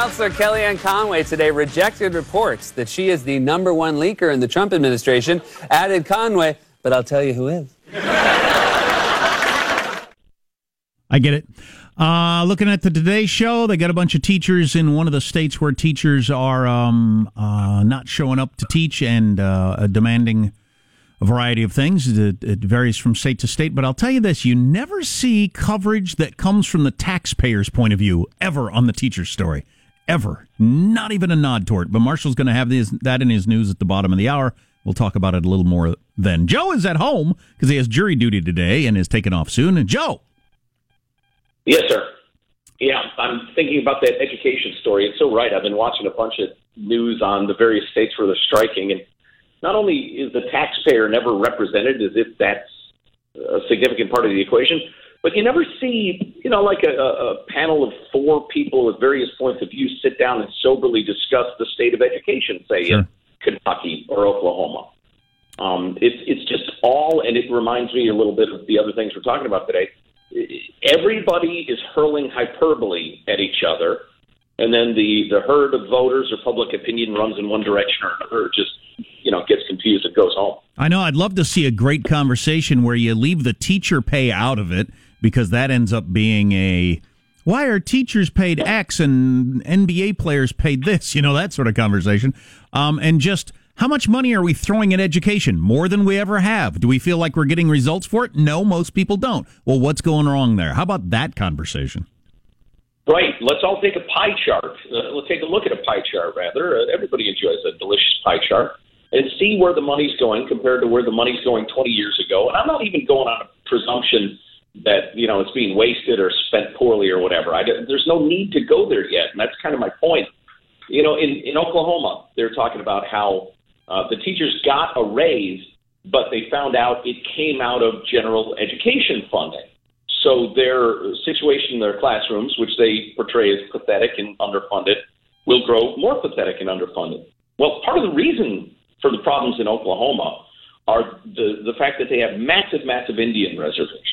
Counselor Kellyanne Conway today rejected reports that she is the #1 leaker in the Trump administration. Added Conway, but I'll tell you who is. I get it. Looking at the Today Show, they got a bunch of teachers in one of the states where teachers are not showing up to teach and demanding a variety of things. It varies from state to state. But I'll tell you this, you never see coverage that comes from the taxpayer's point of view ever on the teacher's story. Ever. Not even a nod toward it. But Marshall's going to have that in his news at the bottom of the hour. We'll talk about it a little more then. Joe is at home because he has jury duty today and is taken off soon. And Joe. Yes, sir. Yeah, I'm thinking about that education story. It's so right. I've been watching a bunch of news on the various states where they're striking. And not only is the taxpayer never represented as if that's a significant part of the equation, but you never see, like a panel of four people with various points of view sit down and soberly discuss the state of education, say, in Kentucky or Oklahoma. It's just all, and it reminds me a little bit of the other things we're talking about today. Everybody is hurling hyperbole at each other, and then the herd of voters or public opinion runs in one direction or another, or just gets confused and goes home. I know. I'd love to see a great conversation where you leave the teacher pay out of it, because that ends up being a why are teachers paid X and NBA players paid this? That sort of conversation, and just. How much money are we throwing at education? More than we ever have. Do we feel like we're getting results for it? No, most people don't. Well, what's going wrong there? How about that conversation? Right. Let's all take a pie chart. Let's take a look at a pie chart, rather. Everybody enjoys a delicious pie chart. And see where the money's going compared to where the money's going 20 years ago. And I'm not even going on a presumption that, it's being wasted or spent poorly or whatever. There's no need to go there yet. And that's kind of my point. In Oklahoma, they're talking about how the teachers got a raise, but they found out it came out of general education funding. So their situation in their classrooms, which they portray as pathetic and underfunded, will grow more pathetic and underfunded. Well, part of the reason for the problems in Oklahoma are the fact that they have massive, massive Indian reservations.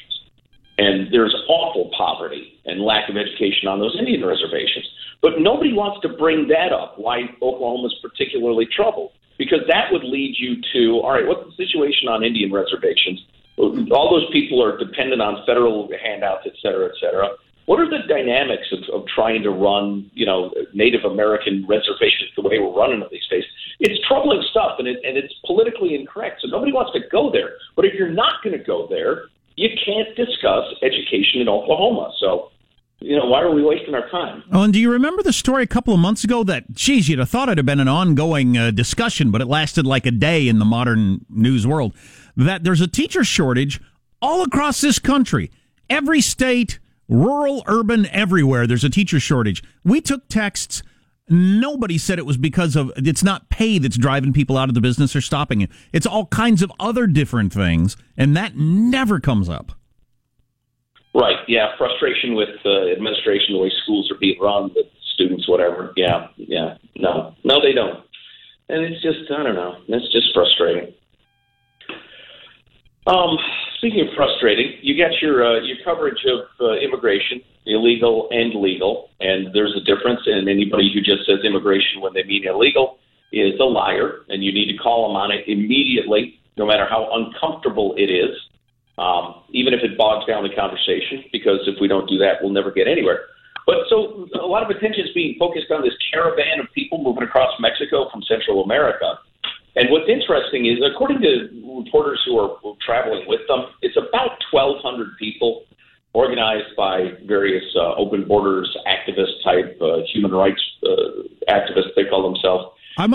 And there's awful poverty and lack of education on those Indian reservations. But nobody wants to bring that up, why Oklahoma's particularly troubled. Because that would lead you to, all right, what's the situation on Indian reservations? All those people are dependent on federal handouts, et cetera, et cetera. What are the dynamics of trying to run, Native American reservations the way we're running them these days? It's troubling stuff, and it's politically incorrect, so nobody wants to go there. But if you're not going to go there, you can't discuss education in Oklahoma. So, why are we wasting our time? Oh, and do you remember the story a couple of months ago that, geez, you'd have thought it had been an ongoing discussion, but it lasted like a day in the modern news world, that there's a teacher shortage all across this country. Every state, rural, urban, everywhere, there's a teacher shortage. We took texts. Nobody said it was because of it's not pay that's driving people out of the business or stopping it. It's all kinds of other different things, and that never comes up. Right, yeah, frustration with administration, the way schools are being run, the students, whatever. Yeah, no, they don't. And it's just, I don't know, it's just frustrating. Speaking of frustrating, you got your coverage of immigration, illegal and legal, and there's a difference. And anybody who just says immigration when they mean illegal is a liar, and you need to call them on it immediately, no matter how uncomfortable it is. Even if it bogs down the conversation, because if we don't do that, we'll never get anywhere. But so a lot of attention is being focused on this caravan of people moving across Mexico from Central America. And what's interesting is, according to reporters who are traveling with them, it's about 1,200 people organized by various open borders activist type human rights activists, they call themselves. Who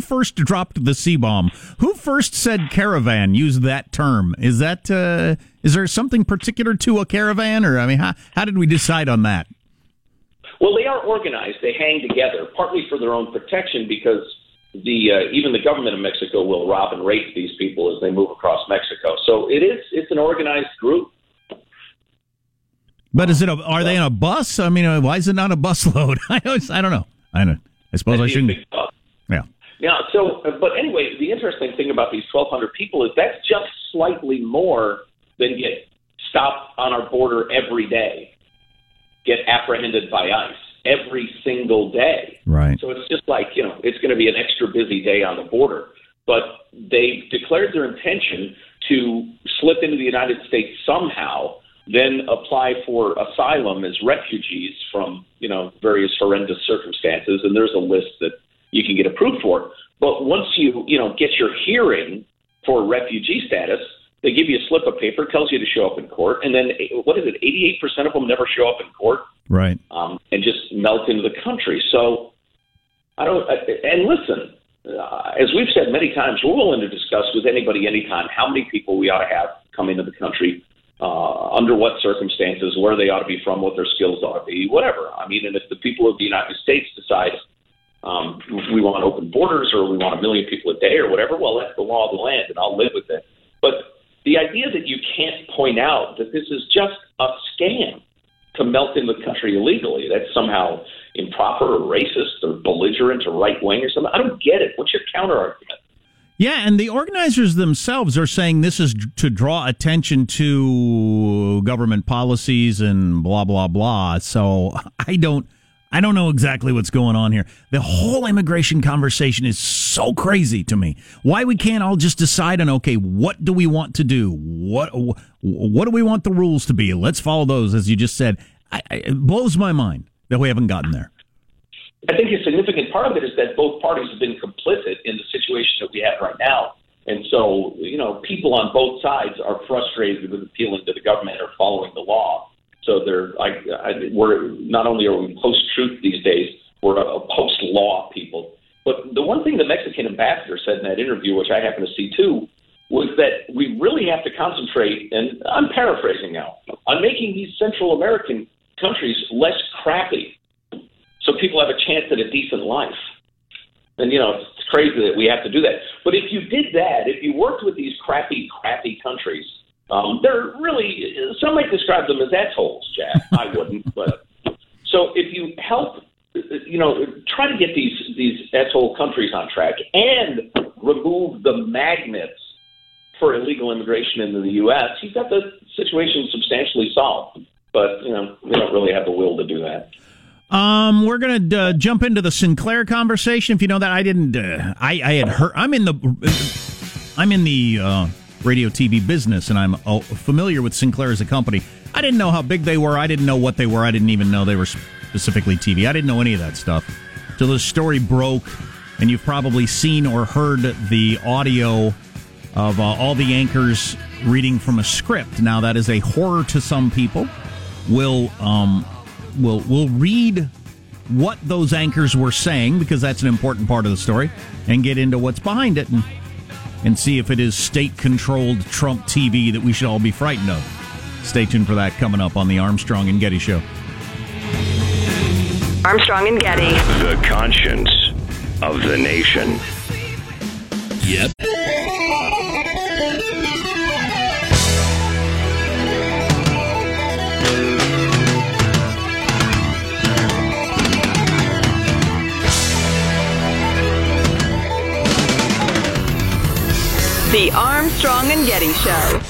first dropped the C-bomb? Who first said caravan? Use that term. Is that is there something particular to a caravan, or how did we decide on that? Well, they are organized. They hang together, partly for their own protection, because even the government of Mexico will rob and rape these people as they move across Mexico. So it's an organized group. But are they in a bus? I mean, why is it not a bus load? I don't know. I suppose I shouldn't. Yeah. So, but anyway, the interesting thing about these 1,200 people is that's just slightly more than get stopped on our border every day. get apprehended by ICE every single day. Right. So it's just like, you know, it's going to be an extra busy day on the border. But they've declared their intention to slip into the United States somehow, then apply for asylum as refugees from, you know, various horrendous circumstances. And there's a list that you can get approved for. But once you, you know, get your hearing for refugee status, they give you a slip of paper, tells you to show up in court. And then, what is it, 88% of them never show up in court? Right. And just melt into the country. So I don't, and listen, as we've said many times, we're willing to discuss with anybody anytime how many people we ought to have come into the country, under what circumstances, where they ought to be from, what their skills ought to be, whatever. I mean, and if the people of the United States decide we want open borders or we want 1 million people a day or whatever, well, that's the law of the land, and I'll live with it. But the idea that you can't point out that this is just a scam to melt in the country illegally, that's somehow improper or racist or belligerent or right-wing or something. I don't get it. What's your counter-argument? Yeah, and the organizers themselves are saying this is to draw attention to government policies and blah, blah, blah. So I don't know exactly what's going on here. The whole immigration conversation is so crazy to me. Why we can't all just decide on, okay, what do we want to do? What do we want the rules to be? Let's follow those, as you just said. It blows my mind that we haven't gotten there. I think a significant part of it is that both parties have been complicit in the situation that we have right now. And so, you know, people on both sides are frustrated with appealing to the government or following the law. So we're not only are we post-truth these days, we're a post-law people. But the one thing the Mexican ambassador said in that interview, which I happen to see too, was that we really have to concentrate, and I'm paraphrasing now, on making these Central American countries less crappy so people have a chance at a decent life. And, you know, it's crazy that we have to do that. But if you did that, if you worked with these crappy countries, they're really, some might describe them as assholes, Jack. I wouldn't, but so if you help, you know, try to get these asshole countries on track and remove the magnets for illegal immigration into the U.S., you've got the situation substantially solved. But, you know, we don't really have the will to do that. We're going to jump into the Sinclair conversation. If you know that, I didn't, I had heard, I'm in the radio TV business, and I'm familiar with Sinclair as a company. I didn't know how big they were. I didn't know what they were. I didn't even know they were specifically TV. I didn't know any of that stuff. So the story broke, and you've probably seen or heard the audio of all the anchors reading from a script. Now, that is a horror to some people. We'll read what those anchors were saying, because that's an important part of the story, and get into what's behind it, and see if it is state-controlled Trump TV that we should all be frightened of. Stay tuned for that coming up on the Armstrong and Getty Show. Armstrong and Getty. The conscience of the nation. Yep. The Armstrong and Getty Show.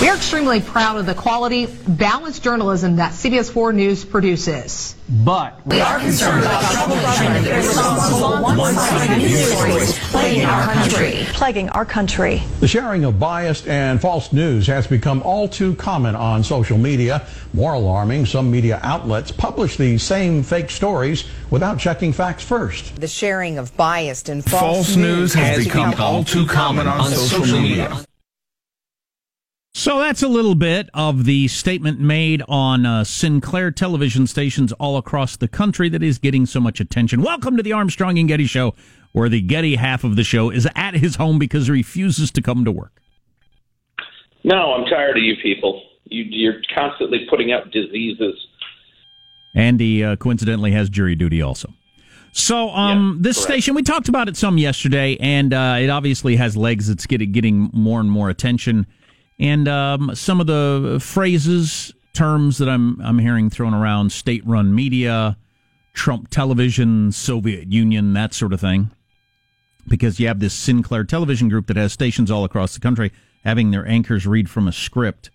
We are extremely proud of the quality, balanced journalism that CBS 4 News produces. But we are concerned about the irresponsible, one-sided news stories plaguing our country. The sharing of biased and false news has become all too common on social media. More alarming, some media outlets publish these same fake stories without checking facts first. The sharing of biased and false news has become all too common on social media. So that's a little bit of the statement made on Sinclair television stations all across the country that is getting so much attention. Welcome to the Armstrong and Getty Show, where the Getty half of the show is at his home because he refuses to come to work. No, I'm tired of you people. You're constantly putting out diseases. And he coincidentally has jury duty also. So this correct. Station, we talked about it some yesterday, and it obviously has legs. It's getting more and more attention. And some of the phrases, terms that I'm hearing thrown around: state-run media, Trump television, Soviet Union, that sort of thing. because you have this Sinclair television group that has stations all across the country having their anchors read from a script.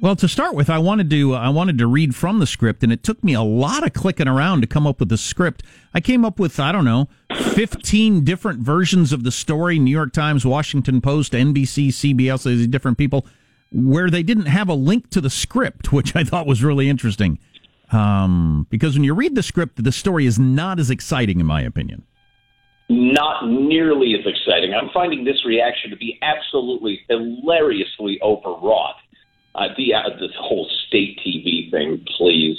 Well, to start with, I wanted to read from the script, and it took me a lot of clicking around to come up with the script. I came up with, 15 different versions of the story, New York Times, Washington Post, NBC, CBS, these different people, where they didn't have a link to the script, which I thought was really interesting. Because when you read the script, the story is not as exciting, in my opinion. Not nearly as exciting. I'm finding this reaction to be absolutely hilariously overwrought. Be out of this whole state TV thing, please.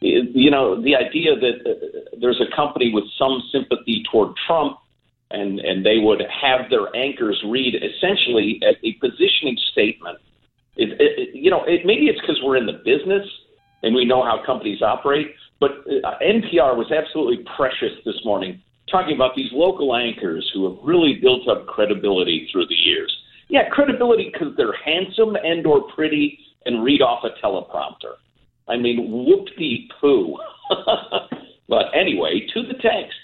You know, the idea that there's a company with some sympathy toward Trump and they would have their anchors read essentially a positioning statement. Maybe it's because we're in the business and we know how companies operate, but NPR was absolutely precious this morning talking about these local anchors who have really built up credibility through the years. Yeah, credibility because they're handsome and or pretty and read off a teleprompter. I mean, whoop-dee-poo. But anyway, to the text.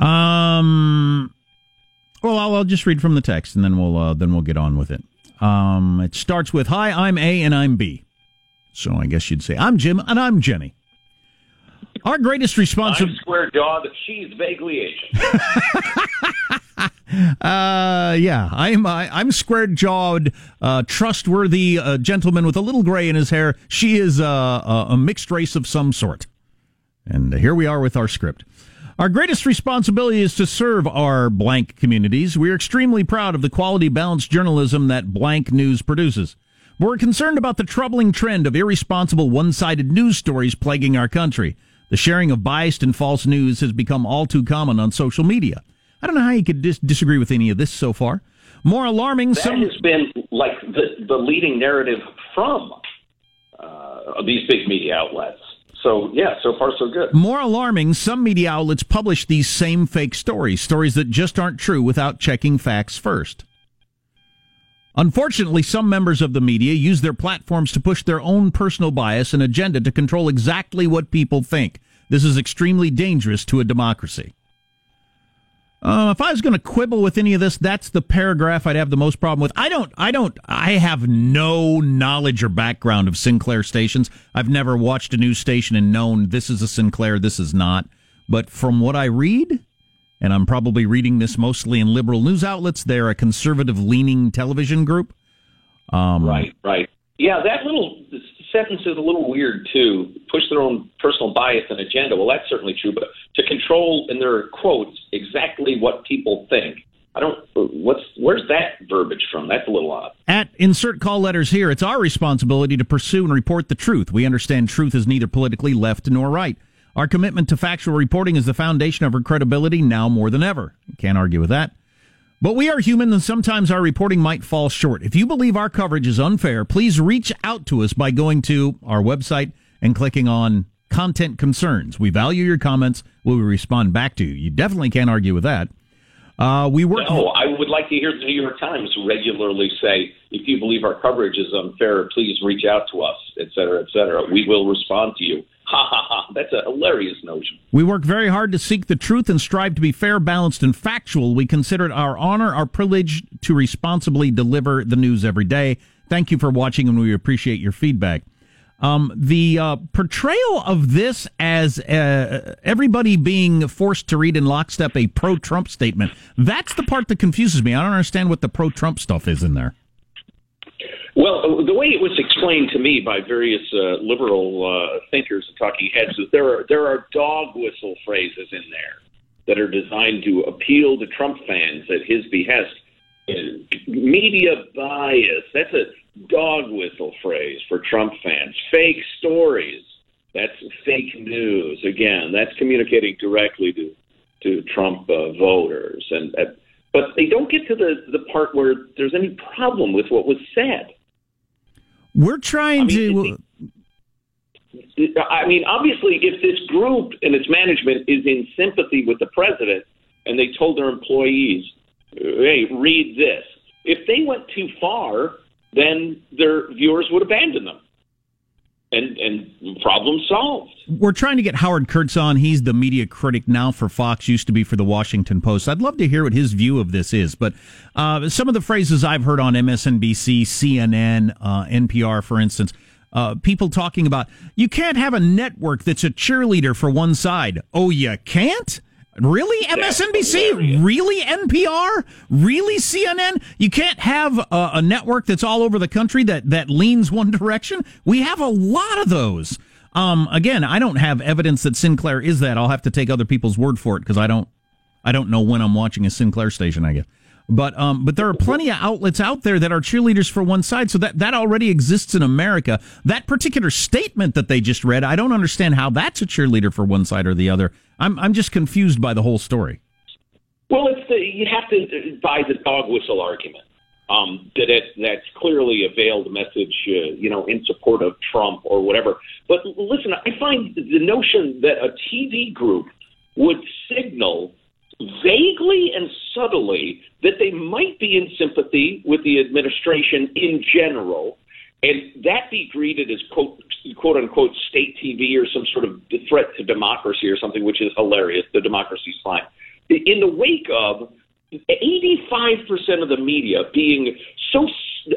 Well, I'll just read from the text and then we'll get on with it. It starts with, "Hi, I'm A and I'm B." So I guess you'd say, "I'm Jim and I'm Jenny. Our greatest responsibility." I'm square jaw, but she's vaguely Asian. I'm square-jawed, trustworthy gentleman with a little gray in his hair. She is a mixed race of some sort. And here we are with our script. Our greatest responsibility is to serve our blank communities. We are extremely proud of the quality, balanced journalism that blank news produces. We're concerned about the troubling trend of irresponsible, one-sided news stories plaguing our country. The sharing of biased and false news has become all too common on social media. I don't know how you could disagree with any of this so far. More alarming... has been, like, the leading narrative from these big media outlets. So, yeah, so far so good. More alarming, some media outlets publish these same fake stories that just aren't true without checking facts first. Unfortunately, some members of the media use their platforms to push their own personal bias and agenda to control exactly what people think. This is extremely dangerous to a democracy. If I was going to quibble with any of this, that's the paragraph I'd have the most problem with. I have no knowledge or background of Sinclair stations. I've never watched a news station and known this is a Sinclair, this is not. But from what I read, and I'm probably reading this mostly in liberal news outlets, they're a conservative-leaning television group. Right. Yeah, that little sentence is a little weird, too. Push their own personal bias and agenda. Well, that's certainly true, but to control, in their quotes, exactly what people think. Where's that verbiage from? That's a little odd. At insert call letters here, it's our responsibility to pursue and report the truth. We understand truth is neither politically left nor right. Our commitment to factual reporting is the foundation of our credibility now more than ever. Can't argue with that. But we are human, and sometimes our reporting might fall short. If you believe our coverage is unfair, please reach out to us by going to our website and clicking on Content Concerns. We value your comments. We will respond back to you. You definitely can't argue with that. I would like to hear the New York Times regularly say, if you believe our coverage is unfair, please reach out to us, et cetera, et cetera. We will respond to you. Ha, ha, ha. That's a hilarious notion. We work very hard to seek the truth and strive to be fair, balanced, and factual. We consider it our honor, our privilege to responsibly deliver the news every day. Thank you for watching, and we appreciate your feedback. The portrayal of this as everybody being forced to read in lockstep a pro-Trump statement, that's the part that confuses me. I don't understand what the pro-Trump stuff is in there. Well, the way it was explained to me by various liberal thinkers and talking heads is there are dog whistle phrases in there that are designed to appeal to Trump fans at his behest. Media bias, that's a dog whistle phrase for Trump fans. Fake stories, that's fake news. Again, that's communicating directly to Trump voters. But they don't get to the part where there's any problem with what was said. We're trying obviously, if this group and its management is in sympathy with the president and they told their employees, hey, read this, if they went too far, then their viewers would abandon them. And problem solved. We're trying to get Howard Kurtz on. He's the media critic now for Fox, used to be for the Washington Post. I'd love to hear what his view of this is. But some of the phrases I've heard on MSNBC, CNN, NPR, for instance, people talking about, you can't have a network that's a cheerleader for one side. Oh, you can't? Really? That's MSNBC? Hilarious. Really? NPR? Really? CNN? You can't have a network that's all over the country that leans one direction? We have a lot of those. Again, I don't have evidence that Sinclair is that. I'll have to take other people's word for it because I don't know when I'm watching a Sinclair station, I guess. But there are plenty of outlets out there that are cheerleaders for one side, so that already exists in America. That particular statement that they just read, I don't understand how that's a cheerleader for one side or the other. I'm just confused by the whole story. Well, you have to buy the dog whistle argument that's clearly a veiled message, in support of Trump or whatever. But listen, I find the notion that a TV group would signal vaguely and subtly that they might be in sympathy with the administration in general, and that be greeted as quote unquote state TV or some sort of threat to democracy or something, which is hilarious. The democracy's fine. In the wake of 85% of the media being so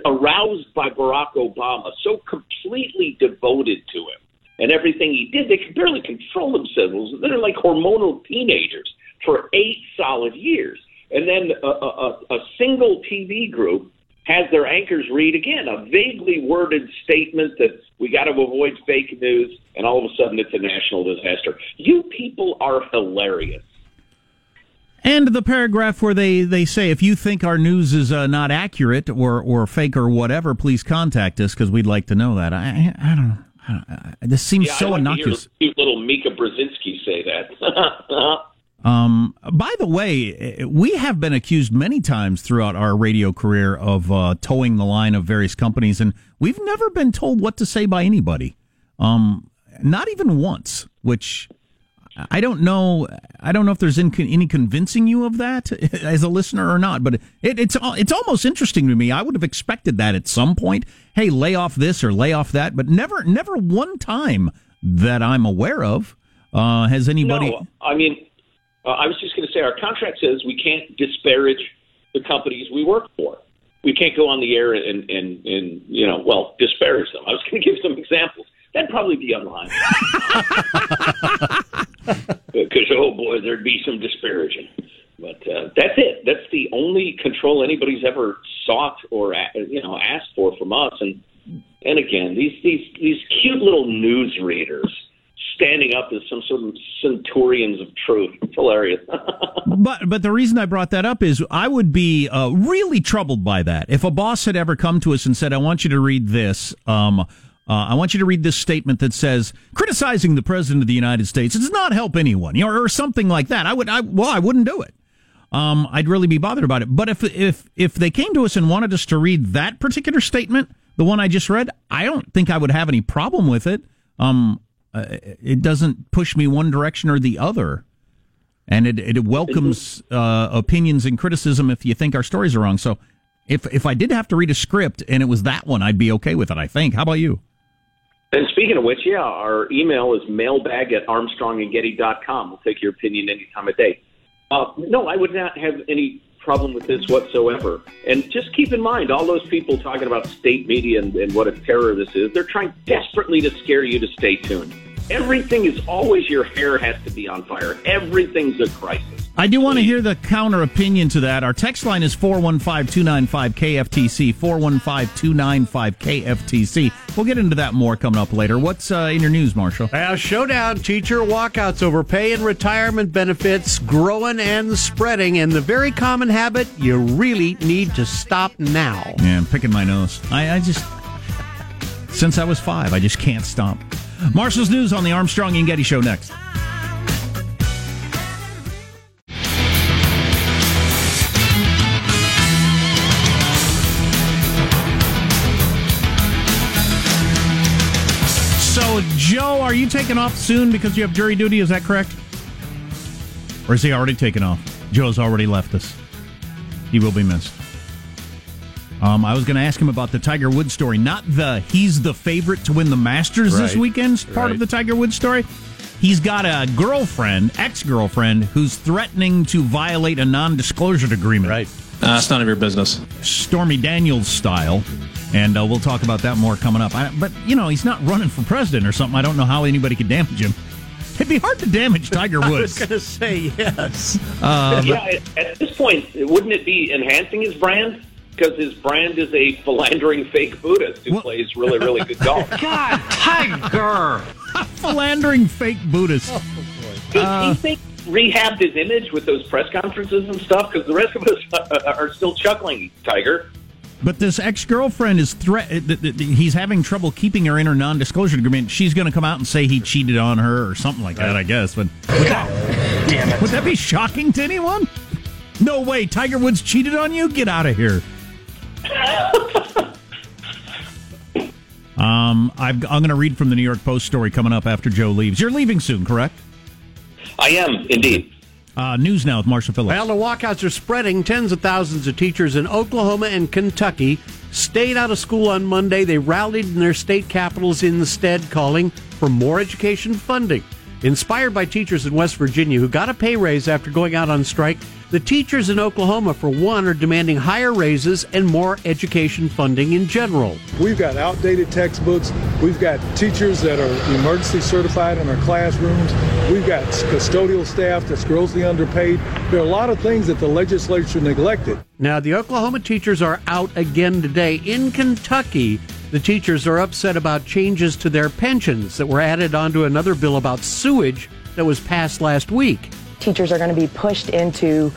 aroused by Barack Obama, so completely devoted to him and everything he did, they could barely control themselves. They're like hormonal teenagers for 8 solid years. And then a single TV group has their anchors read, again, a vaguely worded statement that we got to avoid fake news, and all of a sudden it's a national disaster. You people are hilarious. And the paragraph where they say, if you think our news is not accurate or fake or whatever, please contact us because we'd like to know that. I don't know. This seems so innocuous. To hear little Mika Brzezinski say that. By the way, we have been accused many times throughout our radio career of towing the line of various companies, and we've never been told what to say by anybody, not even once. Which I don't know. I don't know if there's any convincing you of that as a listener or not. But it's almost interesting to me. I would have expected that at some point. Hey, lay off this or lay off that, but never one time that I'm aware of has anybody. No, I mean. I was just going to say our contract says we can't disparage the companies we work for. We can't go on the air and disparage them. I was going to give some examples. That'd probably be online. Because, oh, boy, there'd be some disparaging. But that's it. That's the only control anybody's ever sought or, asked for from us. And again, these cute little news readers standing up as some sort of centurions of truth. It's hilarious. But the reason I brought that up is I would be really troubled by that. If a boss had ever come to us and said, I want you to read this, I want you to read this statement that says, criticizing the president of the United States does not help anyone, or something like that, I wouldn't do it. I'd really be bothered about it. But if they came to us and wanted us to read that particular statement, the one I just read, I don't think I would have any problem with it. It doesn't push me one direction or the other, and it welcomes opinions and criticism if you think our stories are wrong. So if I did have to read a script and it was that one, I'd be okay with it, I think. How about you? And speaking of which, our email is mailbag@armstrongandgetty.com. We'll take your opinion any time of day. No, I would not have any problem with this whatsoever. And just keep in mind, all those people talking about state media and what a terror this is, they're trying desperately to scare you to stay tuned. Everything is always, your hair has to be on fire. Everything's a crisis. I do want to hear the counter opinion to that. Our text line is 415-295-KFTC, 415-295-KFTC. We'll get into that more coming up later. What's in your news, Marshall? Showdown, teacher walkouts over pay and retirement benefits, growing and spreading, and the very common habit you really need to stop now. Yeah, I'm picking my nose. I just, since I was 5, I just can't stop. Marshall's News on the Armstrong and Getty Show next. So, Joe, are you taking off soon because you have jury duty? Is that correct? Or is he already taken off? Joe's already left us. He will be missed. I was going to ask him about the Tiger Woods story, not the he's the favorite to win the Masters this weekend part of the Tiger Woods story. He's got a girlfriend, ex-girlfriend, who's threatening to violate a non-disclosure agreement. Right. It's none of your business. Stormy Daniels style. And we'll talk about that more coming up. But, you know, he's not running for president or something. I don't know how anybody could damage him. It'd be hard to damage Tiger Woods. I was going to say yes. At this point, wouldn't it be enhancing his brand? Because his brand is a philandering fake Buddhist who plays really, really good golf. God, Tiger! Philandering fake Buddhist. Oh, boy. He thinks rehabbed his image with those press conferences and stuff, because the rest of us are still chuckling, Tiger. But this ex-girlfriend is he's having trouble keeping her in her non-disclosure agreement. She's going to come out and say he cheated on her or something like that, I guess. But damn it. Would that be shocking to anyone? No way, Tiger Woods cheated on you? Get out of here. I'm going to read from the New York Post story coming up after Joe leaves. You're leaving soon, correct? I am, indeed. News now with Marsha Phillips. Well, the walkouts are spreading. Tens of thousands of teachers in Oklahoma and Kentucky stayed out of school on Monday. They rallied in their state capitals instead, calling for more education funding. Inspired by teachers in West Virginia who got a pay raise after going out on strike, the teachers in Oklahoma, for one, are demanding higher raises and more education funding in general. We've got outdated textbooks. We've got teachers that are emergency certified in our classrooms. We've got custodial staff that's grossly underpaid. There are a lot of things that the legislature neglected. Now, the Oklahoma teachers are out again today. In Kentucky, the teachers are upset about changes to their pensions that were added onto another bill about sewage that was passed last week. Teachers are going to be pushed into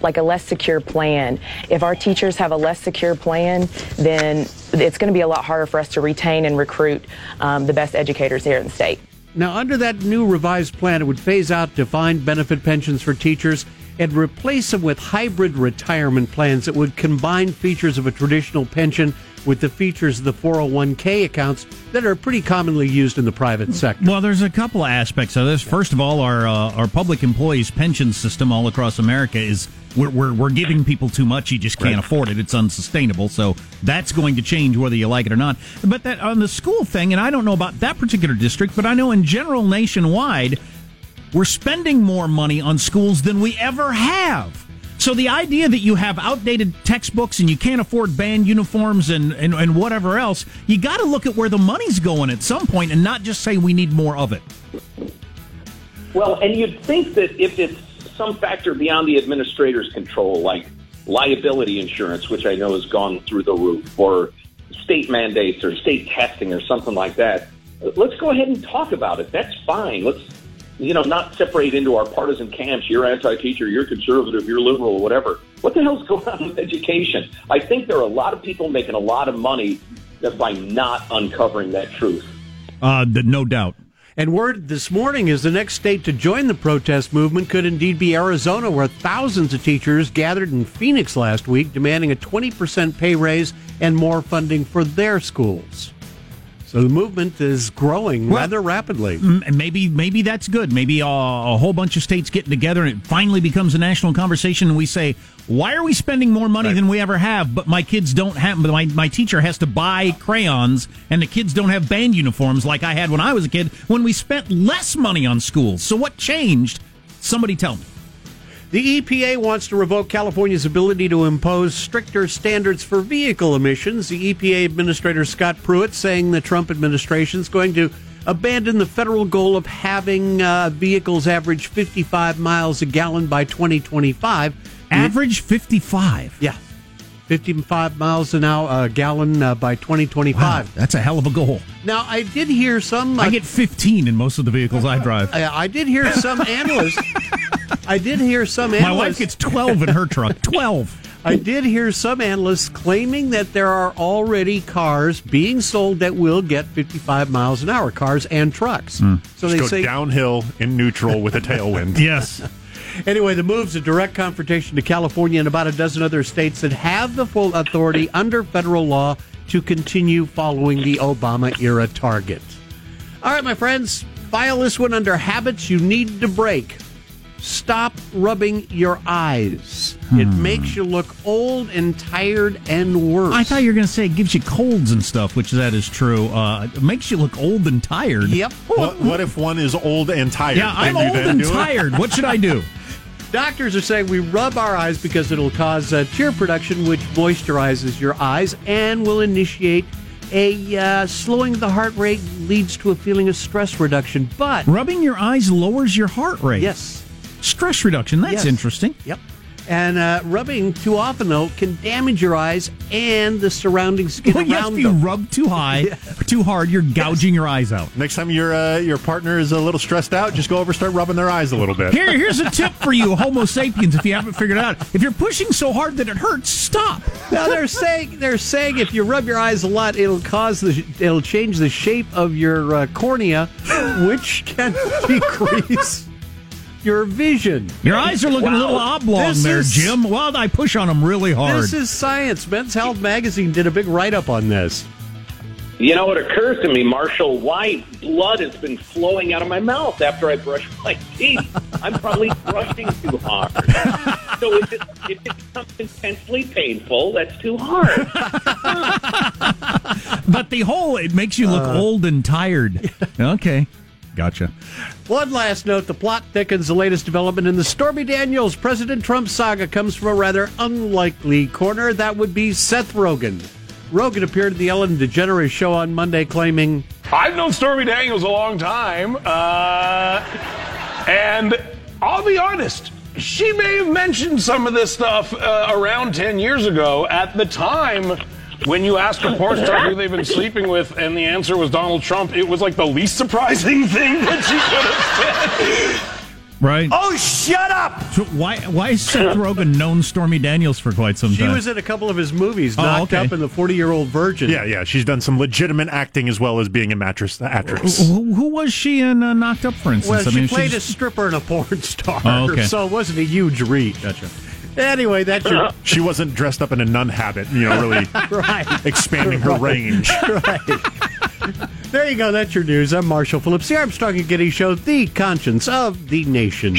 like a less secure plan. If our teachers have a less secure plan, then it's going to be a lot harder for us to retain and recruit the best educators here in the state. Now, under that new revised plan, it would phase out defined benefit pensions for teachers and replace them with hybrid retirement plans that would combine features of a traditional pension with the features of the 401k accounts that are pretty commonly used in the private sector. Well, there's a couple of aspects of this. First of all, our public employees' pension system all across America is we're giving people too much. You just can't afford it. It's unsustainable. So that's going to change whether you like it or not. But that on the school thing, and I don't know about that particular district, but I know in general nationwide, we're spending more money on schools than we ever have. So the idea that you have outdated textbooks and you can't afford band uniforms and whatever else, you got to look at where the money's going at some point and not just say we need more of it. Well, and you'd think that if it's some factor beyond the administrator's control, like liability insurance, which I know has gone through the roof, or state mandates or state testing or something like that, let's go ahead and talk about it. That's fine. Let's not separate into our partisan camps. You're anti-teacher, you're conservative, you're liberal, whatever. What the hell's going on with education? I think there are a lot of people making a lot of money by not uncovering that truth. No doubt. And word this morning is the next state to join the protest movement could indeed be Arizona, where thousands of teachers gathered in Phoenix last week demanding a 20% pay raise and more funding for their schools. The movement is growing rather rapidly. Maybe that's good. Maybe a whole bunch of states get together and it finally becomes a national conversation and we say, why are we spending more money than we ever have, but my kids don't have, my teacher has to buy crayons and the kids don't have band uniforms like I had when I was a kid when we spent less money on schools. So what changed? Somebody tell me. The EPA wants to revoke California's ability to impose stricter standards for vehicle emissions. The EPA Administrator Scott Pruitt saying the Trump administration is going to abandon the federal goal of having vehicles average 55 miles a gallon by 2025. Average 55? Yeah. 55 miles an hour a gallon by 2025. Wow, that's a hell of a goal. Now, I did hear some... I get 15 in most of the vehicles I drive. I did hear some analysts... My wife gets 12 in her truck. 12. I did hear some analysts claiming that there are already cars being sold that will get 55 miles an hour, cars and trucks. So they say downhill in neutral with a tailwind. Yes. Anyway, the move's a direct confrontation to California and about a dozen other states that have the full authority under federal law to continue following the Obama-era target. All right, my friends, file this one under habits you need to break. Stop rubbing your eyes. It makes you look old and tired and worse. I thought you were going to say it gives you colds and stuff, which that is true. It makes you look old and tired. Yep. What if one is old and tired? Yeah, I'm old and tired. What should I do? Doctors are saying we rub our eyes because it'll cause tear production, which moisturizes your eyes and will initiate a slowing the heart rate, leads to a feeling of stress reduction. But rubbing your eyes lowers your heart rate. Yes. Stress reduction. That's interesting. Yep. And rubbing too often, though, can damage your eyes and the surrounding skin around them. If you rub too high, too hard, you're gouging your eyes out. Next time your partner is a little stressed out, just go over and start rubbing their eyes a little bit. Here's a tip for you, Homo sapiens, if you haven't figured it out. If you're pushing so hard that it hurts, stop. Now, they're saying if you rub your eyes a lot, it'll change the shape of your cornea, which can decrease your vision. Your eyes are looking a little oblong Jim. Well, I push on them really hard. This is science. Men's Health Magazine did a big write-up on this. You know, it occurs to me, Marshall, why blood has been flowing out of my mouth after I brush my teeth. I'm probably brushing too hard. So if it becomes intensely painful, that's too hard. But it makes you look old and tired. Okay. Gotcha. One last note. The plot thickens. The latest development in the Stormy Daniels President Trump saga comes from a rather unlikely corner. That would be Seth Rogen. Rogen appeared in the Ellen DeGeneres show on Monday claiming, "I've known Stormy Daniels a long time, and I'll be honest, she may have mentioned some of this stuff around 10 years ago at the time. When you asked a porn star who they've been sleeping with and the answer was Donald Trump, it was like the least surprising thing that she could have said." Right. Oh, shut up! So why has Seth Rogen known Stormy Daniels for quite some time? She was in a couple of his movies, Knocked Up and The 40-Year-Old Virgin. Yeah, she's done some legitimate acting as well as being a actress. Who was she in Knocked Up, for instance? Well, she played a stripper and a porn star, so it wasn't a huge reach. Gotcha. Anyway, she wasn't dressed up in a nun habit, really expanding her range. Right. There you go. That's your news. I'm Marshall Phillips, the Armstrong and Getty Show, the conscience of the nation.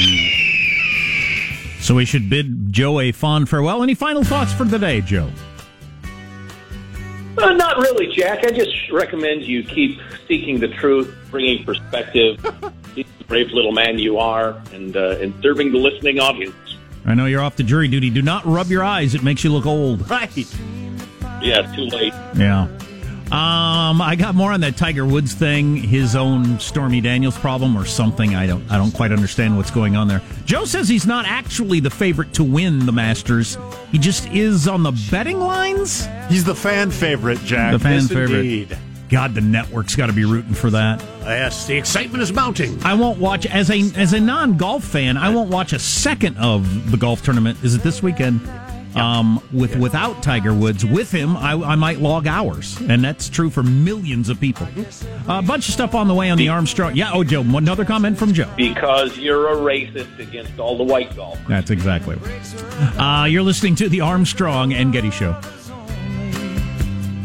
So we should bid Joe a fond farewell. Any final thoughts for today, Joe? Not really, Jack. I just recommend you keep seeking the truth, bringing perspective, being the brave little man you are, and serving the listening audience. I know you're off to jury duty. Do not rub your eyes. It makes you look old. Right. Yeah, too late. Yeah. I got more on that Tiger Woods thing, his own Stormy Daniels problem or something. I don't quite understand what's going on there. Joe says he's not actually the favorite to win the Masters. He just is on the betting lines. He's the fan favorite, Jack. The fan favorite. Indeed. God, the network's got to be rooting for that. Yes, the excitement is mounting. I won't watch, as a non-golf fan, I won't watch a second of the golf tournament. Is it this weekend? Without Tiger Woods, with him, I might log hours. And that's true for millions of people. A bunch of stuff on the way on the Armstrong. Yeah, Joe, another comment from Joe. Because you're a racist against all the white golfers. That's exactly right. You're listening to the Armstrong and Getty Show.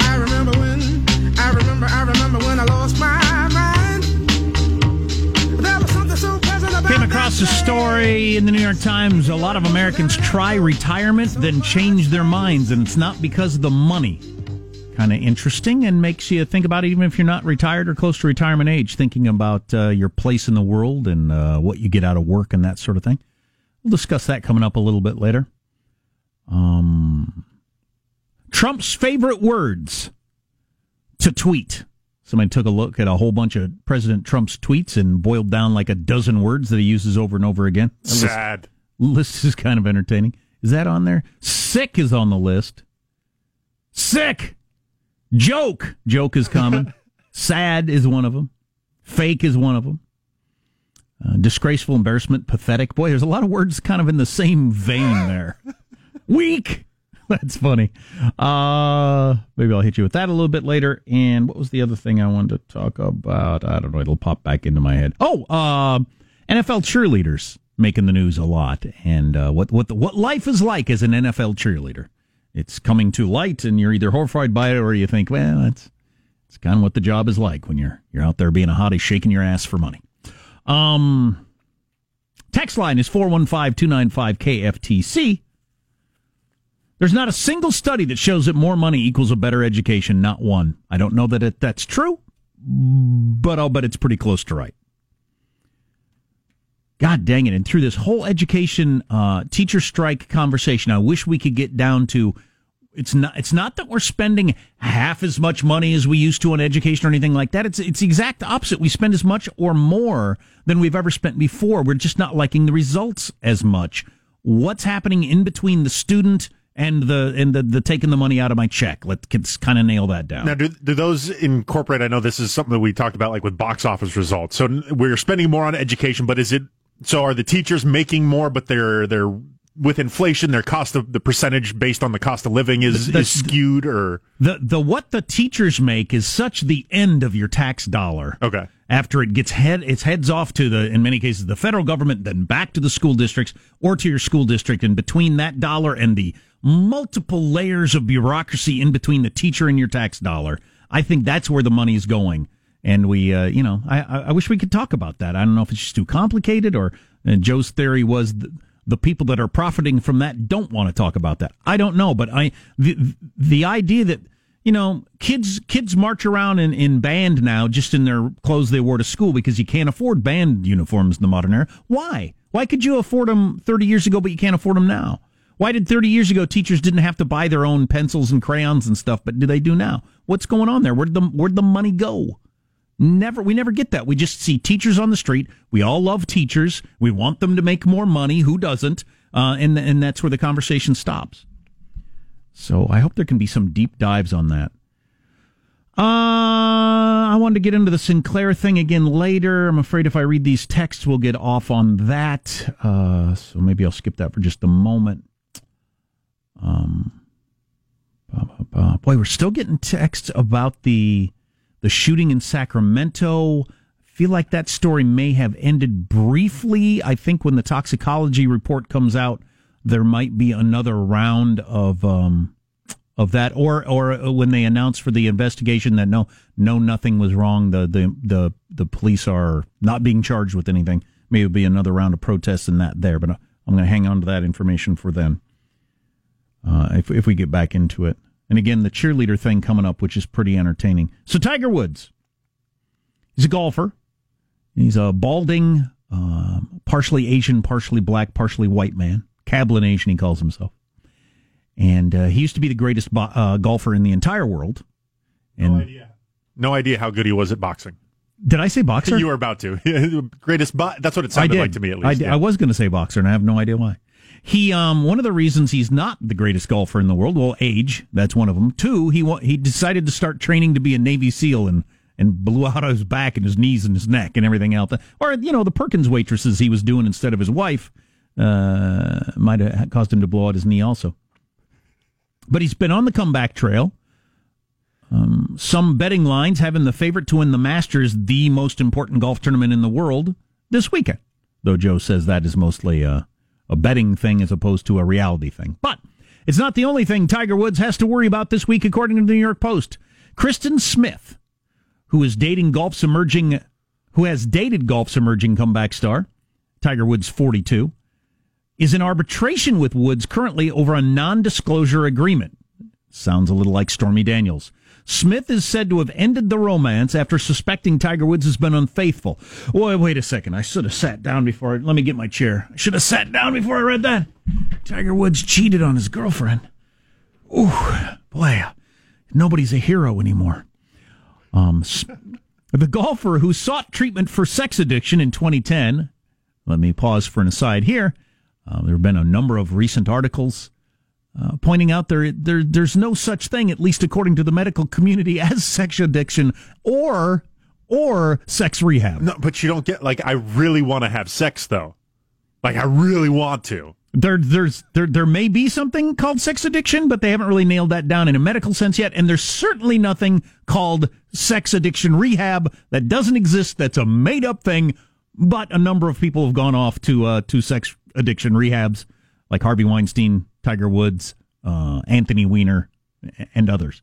I remember when I lost my Came across a story in the New York Times. A lot of Americans try retirement, then change their minds, and it's not because of the money. Kind of interesting, and makes you think about it, even if you're not retired or close to retirement age, thinking about your place in the world and what you get out of work and that sort of thing. We'll discuss that coming up a little bit later. Trump's favorite words to tweet. Somebody took a look at a whole bunch of President Trump's tweets and boiled down like a dozen words that he uses over and over again. Sad. List is kind of entertaining. Is that on there? Sick is on the list. Sick. Joke. Joke is common. Sad is one of them. Fake is one of them. Disgraceful, embarrassment, pathetic. Boy, there's a lot of words kind of in the same vein there. Weak. That's funny. Maybe I'll hit you with that a little bit later. And what was the other thing I wanted to talk about? I don't know. It'll pop back into my head. Oh, NFL cheerleaders making the news a lot. And what life is like as an NFL cheerleader. It's coming to light, and you're either horrified by it or you think, well, that's kind of what the job is like when you're out there being a hottie, shaking your ass for money. Text line is 415-295-KFTC. There's not a single study that shows that more money equals a better education, not one. I don't know that that's true, but I'll bet it's pretty close to right. God dang it. And through this whole education teacher strike conversation, I wish we could get down to it's not that we're spending half as much money as we used to on education or anything like that. It's the exact opposite. We spend as much or more than we've ever spent before. We're just not liking the results as much. What's happening in between the student and the taking the money out of my check? Let's kind of nail that down. Now, do those incorporate, I know this is something that we talked about, like with box office results. So we're spending more on education, but is it, so are the teachers making more, but they're with inflation, their cost of the percentage based on the cost of living is skewed, or the what the teachers make is such the end of your tax dollar. Okay. After it gets heads off to in many cases the federal government, then back to the school districts or to your school district, and between that dollar and the multiple layers of bureaucracy in between the teacher and your tax dollar, I think that's where the money is going. And we, I wish we could talk about that. I don't know if it's just too complicated, or Joe's theory was the people that are profiting from that don't want to talk about that. I don't know, but the idea that, you know, kids march around in band now just in their clothes they wore to school because you can't afford band uniforms in the modern era. Why? Why could you afford them 30 years ago, but you can't afford them now? Why did 30 years ago teachers didn't have to buy their own pencils and crayons and stuff, but do they do now? What's going on there? Where'd the money go? We never get that. We just see teachers on the street. We all love teachers. We want them to make more money. Who doesn't? And that's where the conversation stops. So I hope there can be some deep dives on that. I wanted to get into the Sinclair thing again later. I'm afraid if I read these texts, we'll get off on that. So maybe I'll skip that for just a moment. Boy, we're still getting texts about the shooting in Sacramento. I feel like that story may have ended briefly. I think when the toxicology report comes out, there might be another round of that, or when they announce for the investigation that nothing was wrong, the police are not being charged with anything. Maybe it'll be another round of protests and that there, but I'm going to hang on to that information for then. If we get back into it. And again, the cheerleader thing coming up, which is pretty entertaining. So Tiger Woods, he's a golfer. He's a balding, partially Asian, partially black, partially white man. Cablin Asian, he calls himself. And he used to be the greatest golfer in the entire world. And no idea how good he was at boxing. Did I say boxer? You were about to. Greatest, that's what it sounded like to me, at least. I was going to say boxer, and I have no idea why. He, one of the reasons he's not the greatest golfer in the world, well, age, that's one of them. Two, he decided to start training to be a Navy SEAL and blew out his back and his knees and his neck and everything else. Or, you know, the Perkins waitresses he was doing instead of his wife might have caused him to blow out his knee also. But he's been on the comeback trail. Some betting lines having the favorite to win the Masters, the most important golf tournament in the world, this weekend. Though Joe says that is mostly a betting thing as opposed to a reality thing. But it's not the only thing Tiger Woods has to worry about this week, according to the New York Post. Kristen Smith, who has dated golf's emerging comeback star, Tiger Woods 42, is in arbitration with Woods currently over a non-disclosure agreement. Sounds a little like Stormy Daniels. Smith is said to have ended the romance after suspecting Tiger Woods has been unfaithful. Boy, wait a second. I should have sat down before let me get my chair. I should have sat down before I read that. Tiger Woods cheated on his girlfriend. Ooh, boy, nobody's a hero anymore. The golfer who sought treatment for sex addiction in 2010, let me pause for an aside here. There have been a number of recent articles pointing out there's no such thing, at least according to the medical community, as sex addiction or sex rehab. No, but you don't get, like, I really want to have sex, though. Like, I really want to. There may be something called sex addiction, but they haven't really nailed that down in a medical sense yet. And there's certainly nothing called sex addiction rehab. That doesn't exist. That's a made up thing. But a number of people have gone off to sex addiction rehabs, like Harvey Weinstein, Tiger Woods, Anthony Weiner, and others.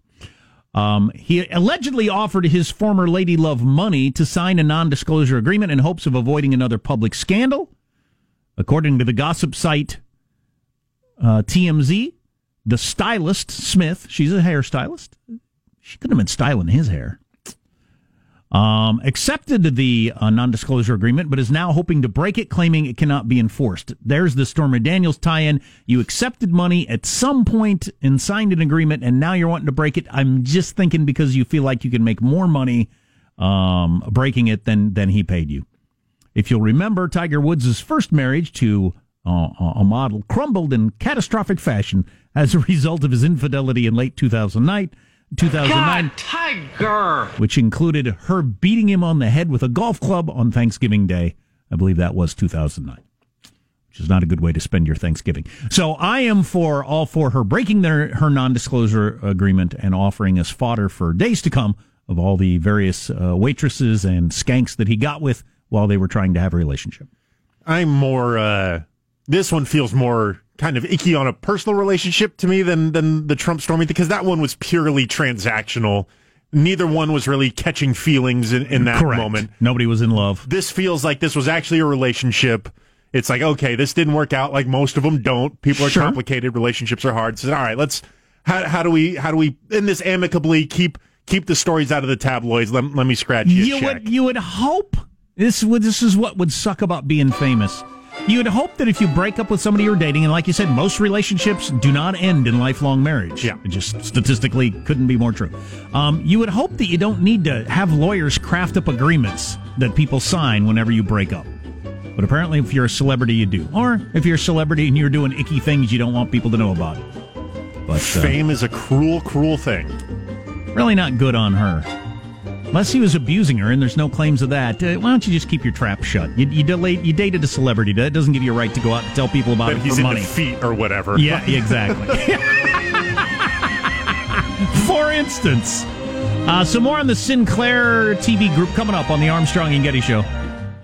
He allegedly offered his former lady love money to sign a non-disclosure agreement in hopes of avoiding another public scandal. According to the gossip site TMZ, the stylist, Smith, she's a hairstylist. She could have been styling his hair. Accepted the non-disclosure agreement, but is now hoping to break it, claiming it cannot be enforced. There's the Stormy Daniels tie-in. You accepted money at some point and signed an agreement, and now you're wanting to break it. I'm just thinking because you feel like you can make more money breaking it than he paid you. If you'll remember, Tiger Woods' first marriage to a model crumbled in catastrophic fashion as a result of his infidelity in late 2009, God, Tiger! Which included her beating him on the head with a golf club on Thanksgiving Day. I believe that was 2009, which is not a good way to spend your Thanksgiving. So I am all for her breaking her non-disclosure agreement and offering us fodder for days to come of all the various waitresses and skanks that he got with while they were trying to have a relationship. I'm more, this one feels more kind of icky on a personal relationship to me than the Trump Stormy, because that one was purely transactional. Neither one was really catching feelings in that Correct. Moment. Nobody was in love. This feels like this was actually a relationship. It's like, okay, this didn't work out, like most of them don't. People are complicated. Relationships are hard. So, all right, let's, how do we end this amicably, keep the stories out of the tabloids, let me scratch you a check. You would hope. This is what would suck about being famous. You would hope that if you break up with somebody you're dating, and like you said, most relationships do not end in lifelong marriage. Yeah. It just statistically couldn't be more true. You would hope that you don't need to have lawyers craft up agreements that people sign whenever you break up. But apparently if you're a celebrity, you do. Or if you're a celebrity and you're doing icky things, you don't want people to know about it. But fame is a cruel, cruel thing. Really not good on her. Unless he was abusing her, and there's no claims of that, why don't you just keep your trap shut? You dated a celebrity. That doesn't give you a right to go out and tell people about it for money. He's in defeat or whatever. Yeah, exactly. For instance. Some more on the Sinclair TV group coming up on the Armstrong and Getty Show.